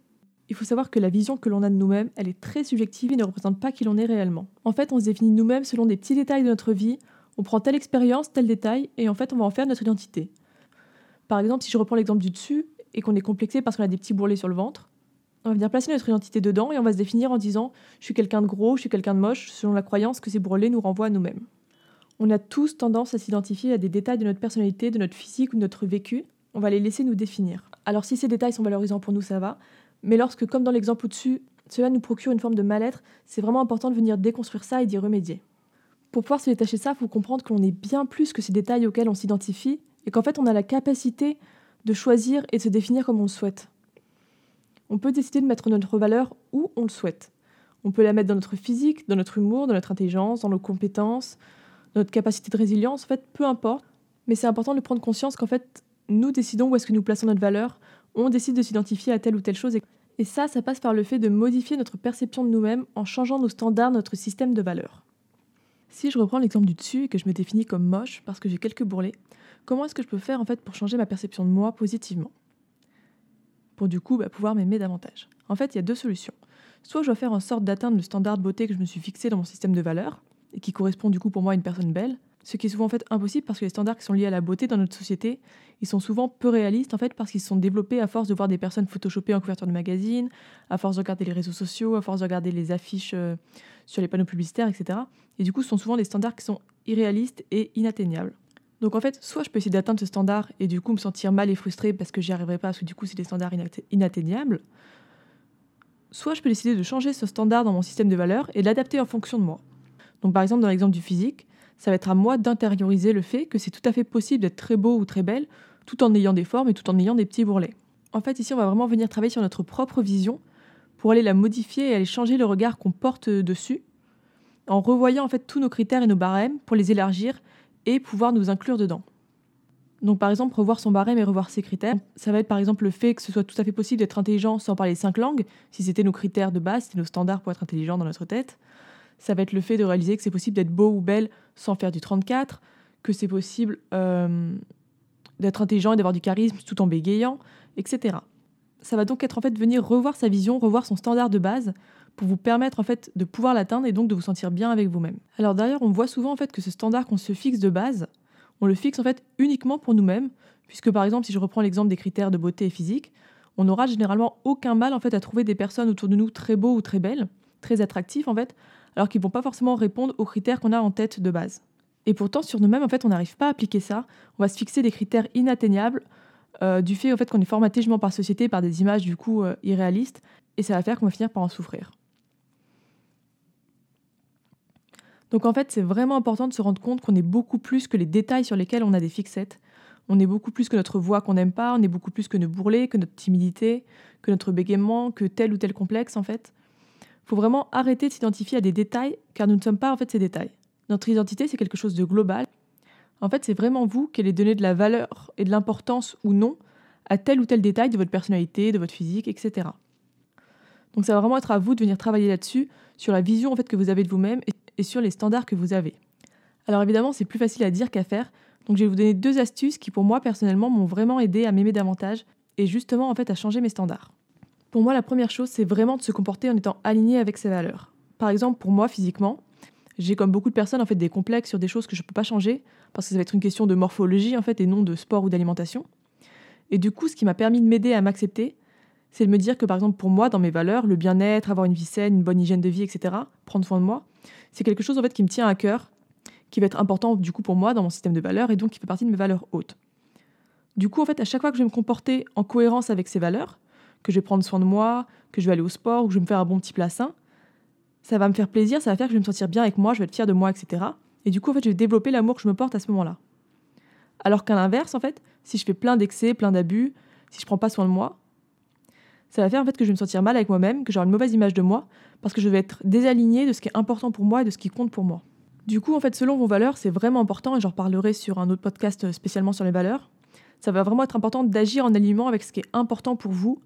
Il faut savoir que la vision que l'on a de nous-mêmes, elle est très subjective et ne représente pas qui l'on est réellement. En fait, on se définit nous-mêmes selon des petits détails de notre vie, on prend telle expérience, tel détail, et en fait, on va en faire notre identité. Par exemple, si je reprends l'exemple du dessus, et qu'on est complexé parce qu'on a des petits bourrelets sur le ventre, on va venir placer notre identité dedans, et on va se définir en disant « je suis quelqu'un de gros, je suis quelqu'un de moche », selon la croyance que ces bourrelets nous renvoient à nous-mêmes. On a tous tendance à s'identifier à des détails de notre personnalité, de notre physique ou de notre vécu. On va les laisser nous définir. Alors si ces détails sont valorisants pour nous, ça va. Mais lorsque, comme dans l'exemple au-dessus, cela nous procure une forme de mal-être, c'est vraiment important de venir déconstruire ça et d'y remédier. Pour pouvoir se détacher de ça, il faut comprendre que l'on est bien plus que ces détails auxquels on s'identifie et qu'en fait, on a la capacité de choisir et de se définir comme on le souhaite. On peut décider de mettre notre valeur où on le souhaite. On peut la mettre dans notre physique, dans notre humour, dans notre intelligence, dans nos compétences, dans notre capacité de résilience, en fait, peu importe. Mais c'est important de prendre conscience qu'en fait, nous décidons où est-ce que nous plaçons notre valeur, on décide de s'identifier à telle ou telle chose. Et ça, ça passe par le fait de modifier notre perception de nous-mêmes en changeant nos standards, notre système de valeurs. Si je reprends l'exemple du dessus et que je me définis comme moche parce que j'ai quelques bourrelets, comment est-ce que je peux faire en fait pour changer ma perception de moi positivement ? Pour du coup bah, pouvoir m'aimer davantage. En fait, il y a deux solutions. Soit je dois faire en sorte d'atteindre le standard de beauté que je me suis fixé dans mon système de valeurs et qui correspond du coup pour moi à une personne belle, ce qui est souvent en fait impossible parce que les standards qui sont liés à la beauté dans notre société, ils sont souvent peu réalistes en fait parce qu'ils se sont développés à force de voir des personnes photoshopées en couverture de magazines, à force de regarder les réseaux sociaux, à force de regarder les affiches euh, sur les panneaux publicitaires, et cetera. Et du coup, ce sont souvent des standards qui sont irréalistes et inatteignables. Donc en fait, soit je peux essayer d'atteindre ce standard et du coup me sentir mal et frustrée parce que j'y arriverai pas parce que du coup c'est des standards inatte- inatteignables, soit je peux décider de changer ce standard dans mon système de valeurs et de l'adapter en fonction de moi. Donc par exemple, dans l'exemple du physique, ça va être à moi d'intérioriser le fait que c'est tout à fait possible d'être très beau ou très belle, tout en ayant des formes et tout en ayant des petits bourrelets. En fait, ici, on va vraiment venir travailler sur notre propre vision pour aller la modifier et aller changer le regard qu'on porte dessus, en revoyant en fait tous nos critères et nos barèmes pour les élargir et pouvoir nous inclure dedans. Donc par exemple, revoir son barème et revoir ses critères, ça va être par exemple le fait que ce soit tout à fait possible d'être intelligent sans parler cinq langues, si c'était nos critères de base, c'était nos standards pour être intelligent dans notre tête. Ça va être le fait de réaliser que c'est possible d'être beau ou belle sans faire du trente-quatre, que c'est possible euh, d'être intelligent et d'avoir du charisme tout en bégayant, et cetera. Ça va donc être en fait de venir revoir sa vision, revoir son standard de base pour vous permettre en fait de pouvoir l'atteindre et donc de vous sentir bien avec vous-même. Alors d'ailleurs, on voit souvent en fait que ce standard qu'on se fixe de base, on le fixe en fait uniquement pour nous-mêmes, puisque par exemple, si je reprends l'exemple des critères de beauté et physique, on n'aura généralement aucun mal en fait à trouver des personnes autour de nous très beaux ou très belles, très attractifs en fait, alors qu'ils ne vont pas forcément répondre aux critères qu'on a en tête de base. Et pourtant, sur nous-mêmes, en fait, on n'arrive pas à appliquer ça. On va se fixer des critères inatteignables euh, du fait, en fait qu'on est formaté justement par société, par des images du coup euh, irréalistes, et ça va faire qu'on va finir par en souffrir. Donc en fait, c'est vraiment important de se rendre compte qu'on est beaucoup plus que les détails sur lesquels on a des fixettes. On est beaucoup plus que notre voix qu'on n'aime pas, on est beaucoup plus que nos bourrelets, que notre timidité, que notre bégaiement, que tel ou tel complexe en fait. Il faut vraiment arrêter de s'identifier à des détails, car nous ne sommes pas en fait ces détails. Notre identité, c'est quelque chose de global. En fait, c'est vraiment vous qui allez donner de la valeur et de l'importance ou non à tel ou tel détail de votre personnalité, de votre physique, et cetera. Donc ça va vraiment être à vous de venir travailler là-dessus, sur la vision en fait que vous avez de vous-même et sur les standards que vous avez. Alors évidemment, c'est plus facile à dire qu'à faire, donc je vais vous donner deux astuces qui pour moi personnellement m'ont vraiment aidé à m'aimer davantage et justement en fait à changer mes standards. Pour moi, la première chose, c'est vraiment de se comporter en étant aligné avec ses valeurs. Par exemple, pour moi, physiquement, j'ai comme beaucoup de personnes en fait, des complexes sur des choses que je ne peux pas changer, parce que ça va être une question de morphologie en fait, et non de sport ou d'alimentation. Et du coup, ce qui m'a permis de m'aider à m'accepter, c'est de me dire que, par exemple, pour moi, dans mes valeurs, le bien-être, avoir une vie saine, une bonne hygiène de vie, et cetera, prendre soin de moi, c'est quelque chose en fait, qui me tient à cœur, qui va être important du coup, pour moi dans mon système de valeurs, et donc qui fait partie de mes valeurs hautes. Du coup, en fait, à chaque fois que je vais me comporter en cohérence avec ces valeurs, que je vais prendre soin de moi, que je vais aller au sport, ou que je vais me faire un bon petit plat sain, ça va me faire plaisir, ça va faire que je vais me sentir bien avec moi, je vais être fière de moi, et cetera. Et du coup, en fait, je vais développer l'amour que je me porte à ce moment-là. Alors qu'à l'inverse, en fait, si je fais plein d'excès, plein d'abus, si je prends pas soin de moi, ça va faire en fait que je vais me sentir mal avec moi-même, que j'aurai une mauvaise image de moi, parce que je vais être désalignée de ce qui est important pour moi et de ce qui compte pour moi. Du coup, en fait, selon vos valeurs, c'est vraiment important, et j'en reparlerai sur un autre podcast spécialement sur les valeurs, ça va vraiment être important d'agir en alignement avec ce qui est important pour vous,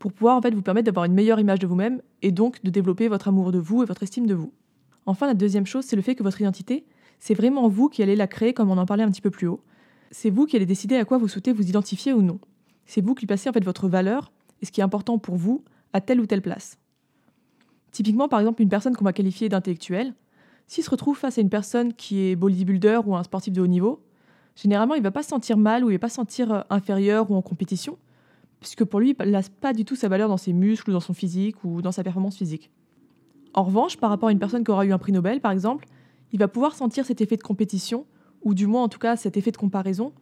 pour pouvoir en fait vous permettre d'avoir une meilleure image de vous-même, et donc de développer votre amour de vous et votre estime de vous. Enfin, la deuxième chose, c'est le fait que votre identité, c'est vraiment vous qui allez la créer, comme on en parlait un petit peu plus haut. C'est vous qui allez décider à quoi vous souhaitez vous identifier ou non. C'est vous qui placez en fait votre valeur et ce qui est important pour vous à telle ou telle place. Typiquement, par exemple, une personne qu'on va qualifier d'intellectuelle, s'il se retrouve face à une personne qui est bodybuilder ou un sportif de haut niveau, généralement, il ne va pas se sentir mal ou il ne va pas se sentir inférieur ou en compétition, puisque pour lui, il ne place pas du tout sa valeur dans ses muscles ou dans son physique ou dans sa performance physique. En revanche, par rapport à une personne qui aura eu un prix Nobel, par exemple, il va pouvoir sentir cet effet de compétition, ou du moins, en tout cas, cet effet de comparaison,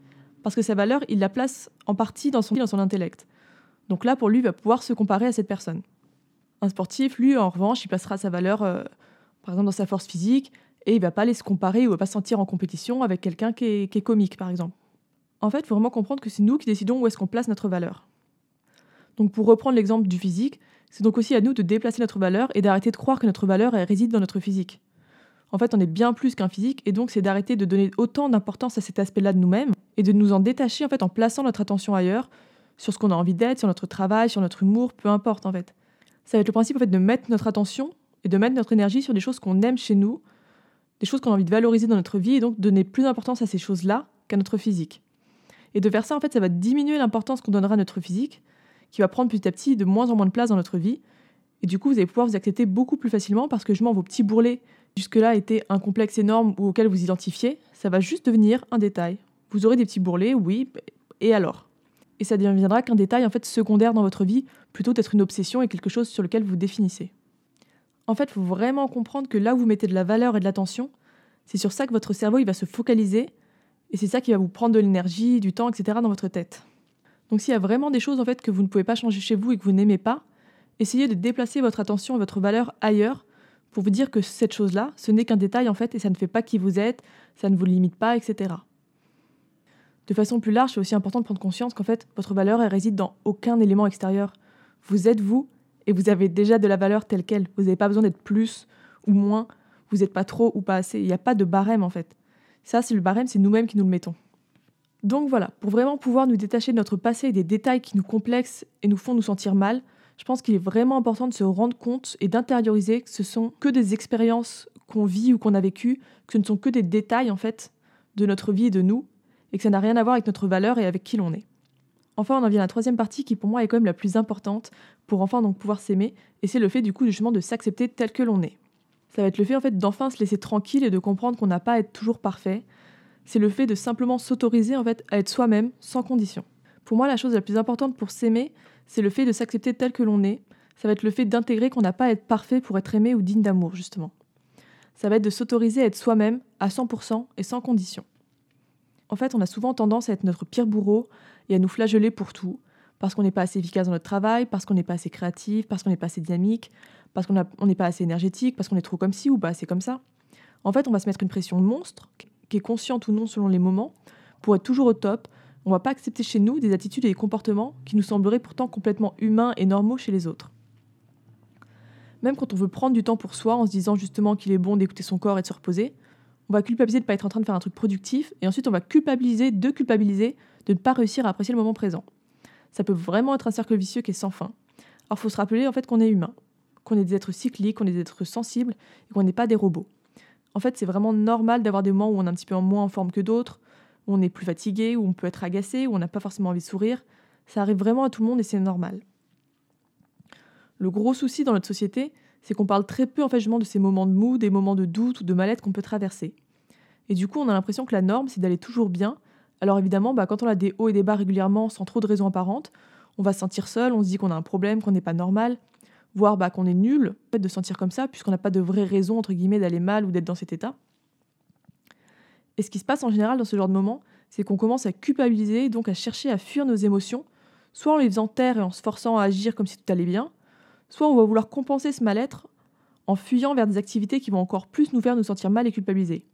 parce que sa valeur, il la place en partie dans son, dans son intellect. Donc là, pour lui, il va pouvoir se comparer à cette personne. Un sportif, lui, en revanche, il placera sa valeur, euh, par exemple, dans sa force physique, et il ne va pas aller se comparer ou ne va pas se sentir en compétition avec quelqu'un qui est, qui est comique, par exemple. En fait, il faut vraiment comprendre que c'est nous qui décidons où est-ce qu'on place notre valeur. Donc pour reprendre l'exemple du physique, c'est donc aussi à nous de déplacer notre valeur et d'arrêter de croire que notre valeur, elle réside dans notre physique. En fait, on est bien plus qu'un physique, et donc c'est d'arrêter de donner autant d'importance à cet aspect-là de nous-mêmes, et de nous en détacher en fait en plaçant notre attention ailleurs, sur ce qu'on a envie d'être, sur notre travail, sur notre humour, peu importe en fait. Ça va être le principe en fait de mettre notre attention et de mettre notre énergie sur des choses qu'on aime chez nous, des choses qu'on a envie de valoriser dans notre vie, et donc donner plus d'importance à ces choses-là qu'à notre physique. Et de faire ça, en fait, ça va diminuer l'importance qu'on donnera à notre physique, qui va prendre petit à petit de moins en moins de place dans notre vie, et du coup, vous allez pouvoir vous accepter beaucoup plus facilement, parce que justement, vos petits bourrelets jusque-là étaient un complexe énorme ou auquel vous identifiez, ça va juste devenir un détail. Vous aurez des petits bourrelets, oui, et alors ? Et ça ne deviendra qu'un détail en fait secondaire dans votre vie, plutôt d'être une obsession et quelque chose sur lequel vous vous définissez. En fait, il faut vraiment comprendre que là où vous mettez de la valeur et de l'attention, c'est sur ça que votre cerveau il va se focaliser, et c'est ça qui va vous prendre de l'énergie, du temps, et cetera dans votre tête. Donc s'il y a vraiment des choses en fait que vous ne pouvez pas changer chez vous et que vous n'aimez pas, essayez de déplacer votre attention et votre valeur ailleurs, pour vous dire que cette chose-là, ce n'est qu'un détail en fait, et ça ne fait pas qui vous êtes, ça ne vous limite pas, et cetera. De façon plus large, c'est aussi important de prendre conscience qu'en fait, votre valeur, elle réside dans aucun élément extérieur. Vous êtes vous, et vous avez déjà de la valeur telle qu'elle. Vous n'avez pas besoin d'être plus ou moins, vous n'êtes pas trop ou pas assez. Il n'y a pas de barème en fait. Ça, c'est le barème, c'est nous-mêmes qui nous le mettons. Donc voilà, pour vraiment pouvoir nous détacher de notre passé et des détails qui nous complexent et nous font nous sentir mal, je pense qu'il est vraiment important de se rendre compte et d'intérioriser que ce sont que des expériences qu'on vit ou qu'on a vécues, que ce ne sont que des détails en fait de notre vie et de nous, et que ça n'a rien à voir avec notre valeur et avec qui l'on est. Enfin, on en vient à la troisième partie qui pour moi est quand même la plus importante pour enfin donc pouvoir s'aimer, et c'est le fait du coup justement de s'accepter tel que l'on est. Ça va être le fait en fait d'enfin se laisser tranquille et de comprendre qu'on n'a pas à être toujours parfait. C'est le fait de simplement s'autoriser en fait à être soi-même sans condition. Pour moi, la chose la plus importante pour s'aimer, c'est le fait de s'accepter tel que l'on est. Ça va être le fait d'intégrer qu'on n'a pas à être parfait pour être aimé ou digne d'amour justement. Ça va être de s'autoriser à être soi-même à cent pour cent et sans condition. En fait, on a souvent tendance à être notre pire bourreau et à nous flageller pour tout, parce qu'on n'est pas assez efficace dans notre travail, parce qu'on n'est pas assez créatif, parce qu'on n'est pas assez dynamique, parce qu'on n'est pas assez énergétique, parce qu'on est trop comme ci ou pas assez comme ça. En fait, on va se mettre une pression monstre, qui est consciente ou non selon les moments, pour être toujours au top. On ne va pas accepter chez nous des attitudes et des comportements qui nous sembleraient pourtant complètement humains et normaux chez les autres. Même quand on veut prendre du temps pour soi en se disant justement qu'il est bon d'écouter son corps et de se reposer, on va culpabiliser de ne pas être en train de faire un truc productif, et ensuite on va culpabiliser de culpabiliser de ne pas réussir à apprécier le moment présent. Ça peut vraiment être un cercle vicieux qui est sans fin. Alors il faut se rappeler en fait qu'on est humain, qu'on est des êtres cycliques, qu'on est des êtres sensibles, et qu'on n'est pas des robots. En fait, c'est vraiment normal d'avoir des moments où on est un petit peu moins en forme que d'autres, où on est plus fatigué, où on peut être agacé, où on n'a pas forcément envie de sourire. Ça arrive vraiment à tout le monde et c'est normal. Le gros souci dans notre société, c'est qu'on parle très peu en fait justement de ces moments de mou, des moments de doute ou de mal-être qu'on peut traverser. Et du coup, on a l'impression que la norme, c'est d'aller toujours bien. Alors évidemment, bah, quand on a des hauts et des bas régulièrement, sans trop de raisons apparentes, on va se sentir seul, on se dit qu'on a un problème, qu'on n'est pas normal, voire bah, qu'on est nul, en fait, de se sentir comme ça, puisqu'on n'a pas de vraie raison, entre guillemets, d'aller mal ou d'être dans cet état. Et ce qui se passe en général dans ce genre de moment, c'est qu'on commence à culpabiliser, donc à chercher à fuir nos émotions, soit en les faisant taire et en se forçant à agir comme si tout allait bien, soit on va vouloir compenser ce mal-être en fuyant vers des activités qui vont encore plus nous faire nous sentir mal et culpabiliser.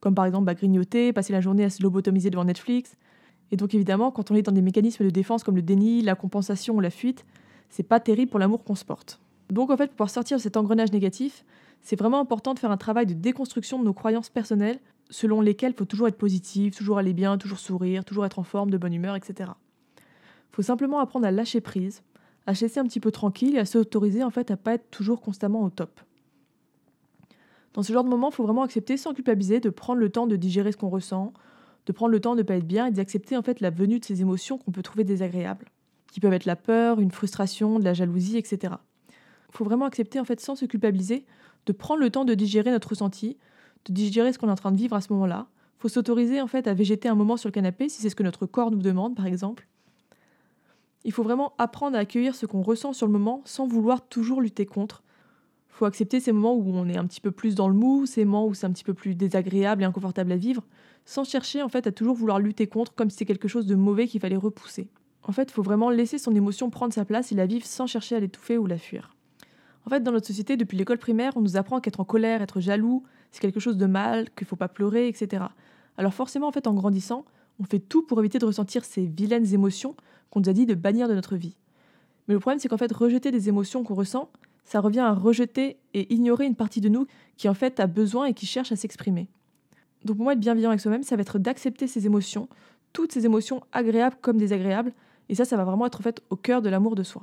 Comme par exemple bah, grignoter, passer la journée à se lobotomiser devant Netflix. Et donc évidemment, quand on est dans des mécanismes de défense comme le déni, la compensation ou la fuite, c'est pas terrible pour l'amour qu'on se porte. Donc en fait, pour pouvoir sortir de cet engrenage négatif, c'est vraiment important de faire un travail de déconstruction de nos croyances personnelles, selon lesquelles il faut toujours être positif, toujours aller bien, toujours sourire, toujours être en forme, de bonne humeur, et cetera. Il faut simplement apprendre à lâcher prise, à se laisser un petit peu tranquille et à s'autoriser en fait à pas être toujours constamment au top. Dans ce genre de moment, il faut vraiment accepter sans culpabiliser de prendre le temps de digérer ce qu'on ressent, de prendre le temps de ne pas être bien et d'accepter en fait la venue de ces émotions qu'on peut trouver désagréables, qui peuvent être la peur, une frustration, de la jalousie, et cetera. Il faut vraiment accepter en fait sans se culpabiliser de prendre le temps de digérer notre ressenti, de digérer ce qu'on est en train de vivre à ce moment-là. Il faut s'autoriser en fait à végéter un moment sur le canapé si c'est ce que notre corps nous demande par exemple. Il faut vraiment apprendre à accueillir ce qu'on ressent sur le moment sans vouloir toujours lutter contre. Il faut accepter ces moments où on est un petit peu plus dans le mou, ces moments où c'est un petit peu plus désagréable et inconfortable à vivre, sans chercher en fait à toujours vouloir lutter contre comme si c'était quelque chose de mauvais qu'il fallait repousser. En fait, il faut vraiment laisser son émotion prendre sa place et la vivre sans chercher à l'étouffer ou la fuir. En fait, dans notre société, depuis l'école primaire, on nous apprend qu'être en colère, être jaloux, c'est quelque chose de mal, qu'il ne faut pas pleurer, et cetera. Alors forcément, en fait, en grandissant, on fait tout pour éviter de ressentir ces vilaines émotions qu'on nous a dit de bannir de notre vie. Mais le problème, c'est qu'en fait, rejeter des émotions qu'on ressent, ça revient à rejeter et ignorer une partie de nous qui, en fait, a besoin et qui cherche à s'exprimer. Donc pour moi, être bienveillant avec soi-même, ça va être d'accepter ces émotions, toutes ces émotions agréables comme désagréables, et ça, ça va vraiment être en fait au cœur de l'amour de soi.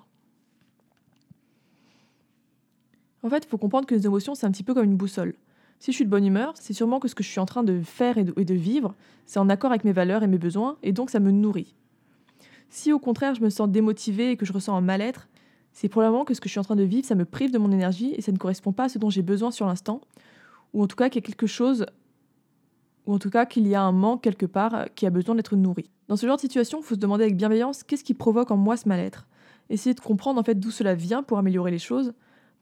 En fait, il faut comprendre que les émotions, c'est un petit peu comme une boussole. Si je suis de bonne humeur, c'est sûrement que ce que je suis en train de faire et de, et de vivre, c'est en accord avec mes valeurs et mes besoins, et donc ça me nourrit. Si au contraire, je me sens démotivée et que je ressens un mal-être, c'est probablement que ce que je suis en train de vivre, ça me prive de mon énergie et ça ne correspond pas à ce dont j'ai besoin sur l'instant, ou en tout cas qu'il y a quelque chose, ou en tout cas qu'il y a un manque quelque part qui a besoin d'être nourri. Dans ce genre de situation, il faut se demander avec bienveillance qu'est-ce qui provoque en moi ce mal-être. Essayer de comprendre en fait d'où cela vient pour améliorer les choses,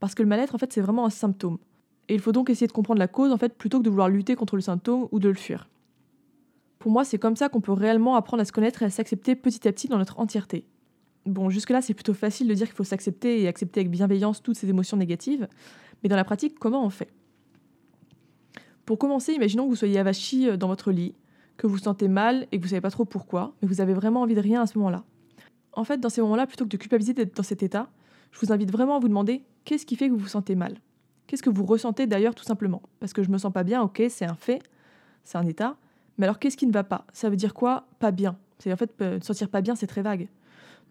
parce que le mal-être en fait c'est vraiment un symptôme. Et il faut donc essayer de comprendre la cause en fait plutôt que de vouloir lutter contre le symptôme ou de le fuir. Pour moi, c'est comme ça qu'on peut réellement apprendre à se connaître et à s'accepter petit à petit dans notre entièreté. Bon, jusque-là, c'est plutôt facile de dire qu'il faut s'accepter et accepter avec bienveillance toutes ces émotions négatives, mais dans la pratique, comment on fait ? Pour commencer, imaginons que vous soyez avachi dans votre lit, que vous vous sentez mal et que vous ne savez pas trop pourquoi, mais vous avez vraiment envie de rien à ce moment-là. En fait, dans ces moments-là, plutôt que de culpabiliser d'être dans cet état, je vous invite vraiment à vous demander qu'est-ce qui fait que vous vous sentez mal ? Qu'est-ce que vous ressentez d'ailleurs tout simplement ? Parce que je ne me sens pas bien, ok, c'est un fait, c'est un état, mais alors qu'est-ce qui ne va pas ? Ça veut dire quoi ? Pas bien. C'est en fait, euh, sentir pas bien, c'est très vague.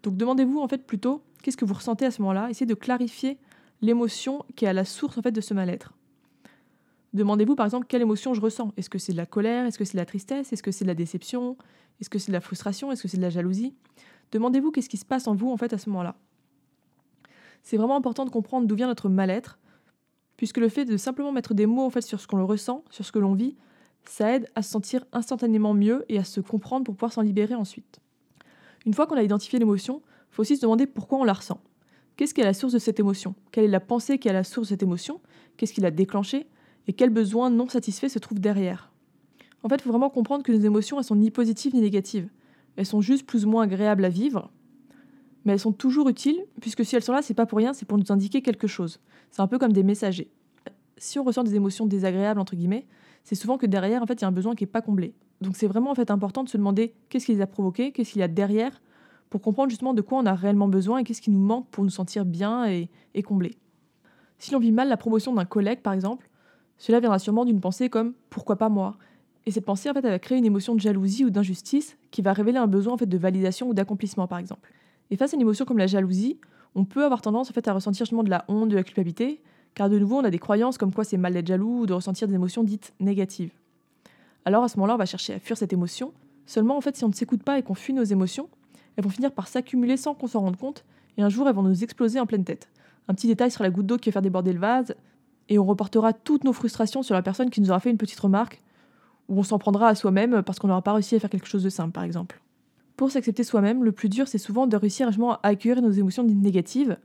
Donc demandez-vous en fait plutôt qu'est-ce que vous ressentez à ce moment-là, essayez de clarifier l'émotion qui est à la source en fait de ce mal-être. Demandez-vous par exemple quelle émotion je ressens, est-ce que c'est de la colère, est-ce que c'est de la tristesse, est-ce que c'est de la déception, est-ce que c'est de la frustration, est-ce que c'est de la jalousie ? Demandez-vous qu'est-ce qui se passe en vous en fait à ce moment-là. C'est vraiment important de comprendre d'où vient notre mal-être, puisque le fait de simplement mettre des mots en fait sur ce qu'on ressent, sur ce que l'on vit, ça aide à se sentir instantanément mieux et à se comprendre pour pouvoir s'en libérer ensuite. Une fois qu'on a identifié l'émotion, il faut aussi se demander pourquoi on la ressent. Qu'est-ce qui est à la source de cette émotion ? Quelle est la pensée qui est à la source de cette émotion ? Qu'est-ce qui l'a déclenchée ? Et quel besoin non satisfait se trouve derrière ? En fait, il faut vraiment comprendre que nos émotions, elles sont ni positives ni négatives. Elles sont juste plus ou moins agréables à vivre, mais elles sont toujours utiles, puisque si elles sont là, c'est pas pour rien, c'est pour nous indiquer quelque chose. C'est un peu comme des messagers. Si on ressent des émotions désagréables, entre guillemets, c'est souvent que derrière, en fait, il y a un besoin qui n'est pas comblé. Donc c'est vraiment en fait important de se demander qu'est-ce qui les a provoqués, qu'est-ce qu'il y a derrière, pour comprendre justement de quoi on a réellement besoin et qu'est-ce qui nous manque pour nous sentir bien et, et comblés. Si l'on vit mal la promotion d'un collègue, par exemple, cela viendra sûrement d'une pensée comme « pourquoi pas moi ?» Et cette pensée, en fait, elle va créer une émotion de jalousie ou d'injustice qui va révéler un besoin en fait de validation ou d'accomplissement, par exemple. Et face à une émotion comme la jalousie, on peut avoir tendance en fait à ressentir justement de la honte, de la culpabilité, car de nouveau, on a des croyances comme quoi c'est mal d'être jaloux ou de ressentir des émotions dites négatives. Alors à ce moment-là, on va chercher à fuir cette émotion. Seulement, en fait, si on ne s'écoute pas et qu'on fuit nos émotions, elles vont finir par s'accumuler sans qu'on s'en rende compte, et un jour, elles vont nous exploser en pleine tête. Un petit détail sera la goutte d'eau qui va faire déborder le vase, et on reportera toutes nos frustrations sur la personne qui nous aura fait une petite remarque, ou on s'en prendra à soi-même parce qu'on n'aura pas réussi à faire quelque chose de simple, par exemple. Pour s'accepter soi-même, le plus dur, c'est souvent de réussir à accueillir nos émotions dites négatives,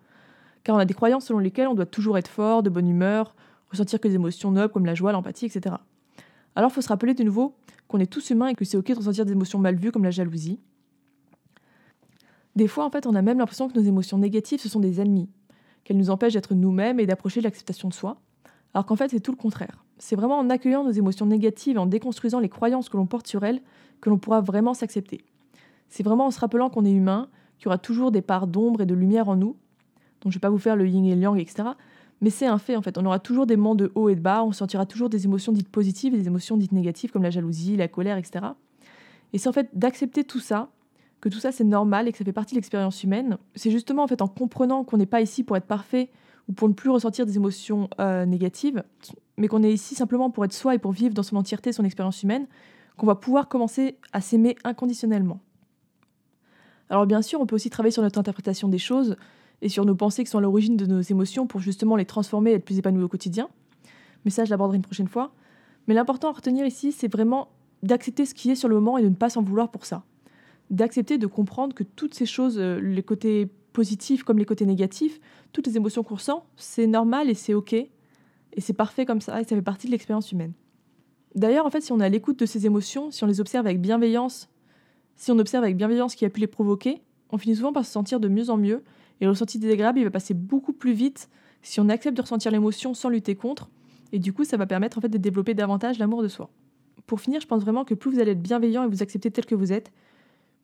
car on a des croyances selon lesquelles on doit toujours être fort, de bonne humeur, ressentir que des émotions nobles comme la joie, l'empathie, et cetera. Alors il faut se rappeler de nouveau qu'on est tous humains et que c'est ok de ressentir des émotions mal vues comme la jalousie. Des fois, en fait, on a même l'impression que nos émotions négatives, ce sont des ennemis, qu'elles nous empêchent d'être nous-mêmes et d'approcher l'acceptation de soi. Alors qu'en fait, c'est tout le contraire. C'est vraiment en accueillant nos émotions négatives, en déconstruisant les croyances que l'on porte sur elles, que l'on pourra vraiment s'accepter. C'est vraiment en se rappelant qu'on est humain, qu'il y aura toujours des parts d'ombre et de lumière en nous. Donc je ne vais pas vous faire le yin et le yang, et cetera. Mais c'est un fait, en fait. On aura toujours des moments de haut et de bas, on sentira toujours des émotions dites positives et des émotions dites négatives, comme la jalousie, la colère, et cetera. Et c'est en fait d'accepter tout ça, que tout ça c'est normal et que ça fait partie de l'expérience humaine. C'est justement en fait en comprenant qu'on n'est pas ici pour être parfait ou pour ne plus ressentir des émotions euh, négatives, mais qu'on est ici simplement pour être soi et pour vivre dans son entièreté son expérience humaine, qu'on va pouvoir commencer à s'aimer inconditionnellement. Alors bien sûr, on peut aussi travailler sur notre interprétation des choses et sur nos pensées qui sont à l'origine de nos émotions pour justement les transformer et être plus épanouis au quotidien. Mais ça, je l'aborderai une prochaine fois. Mais l'important à retenir ici, c'est vraiment d'accepter ce qui est sur le moment et de ne pas s'en vouloir pour ça. D'accepter, de comprendre que toutes ces choses, les côtés positifs comme les côtés négatifs, toutes les émotions qu'on ressent, c'est normal et c'est OK. Et c'est parfait comme ça, et ça fait partie de l'expérience humaine. D'ailleurs, en fait, si on est à l'écoute de ces émotions, si on les observe avec bienveillance, si on observe avec bienveillance ce qui a pu les provoquer, on finit souvent par se sentir de mieux en mieux, et le ressenti désagréable, il va passer beaucoup plus vite si on accepte de ressentir l'émotion sans lutter contre, et du coup, ça va permettre en fait de développer davantage l'amour de soi. Pour finir, je pense vraiment que plus vous allez être bienveillant et vous accepter tel que vous êtes,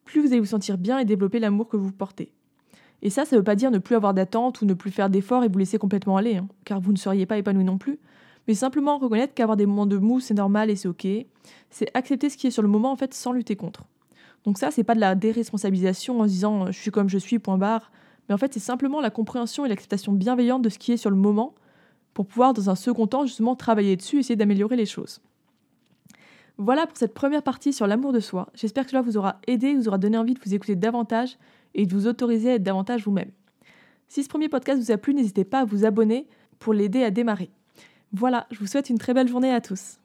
plus vous allez vous sentir bien et développer l'amour que vous portez. Et ça, ça ne veut pas dire ne plus avoir d'attente ou ne plus faire d'efforts et vous laisser complètement aller, hein, car vous ne seriez pas épanoui non plus, mais simplement reconnaître qu'avoir des moments de mou, c'est normal et c'est OK. C'est accepter ce qui est sur le moment, en fait, sans lutter contre. Donc ça, c'est pas de la déresponsabilisation en se disant « je suis comme je suis, point barre », mais en fait, c'est simplement la compréhension et l'acceptation bienveillante de ce qui est sur le moment pour pouvoir, dans un second temps, justement, travailler dessus et essayer d'améliorer les choses. Voilà pour cette première partie sur l'amour de soi. J'espère que cela vous aura aidé, vous aura donné envie de vous écouter davantage et de vous autoriser à être davantage vous-même. Si ce premier podcast vous a plu, n'hésitez pas à vous abonner pour l'aider à démarrer. Voilà, je vous souhaite une très belle journée à tous.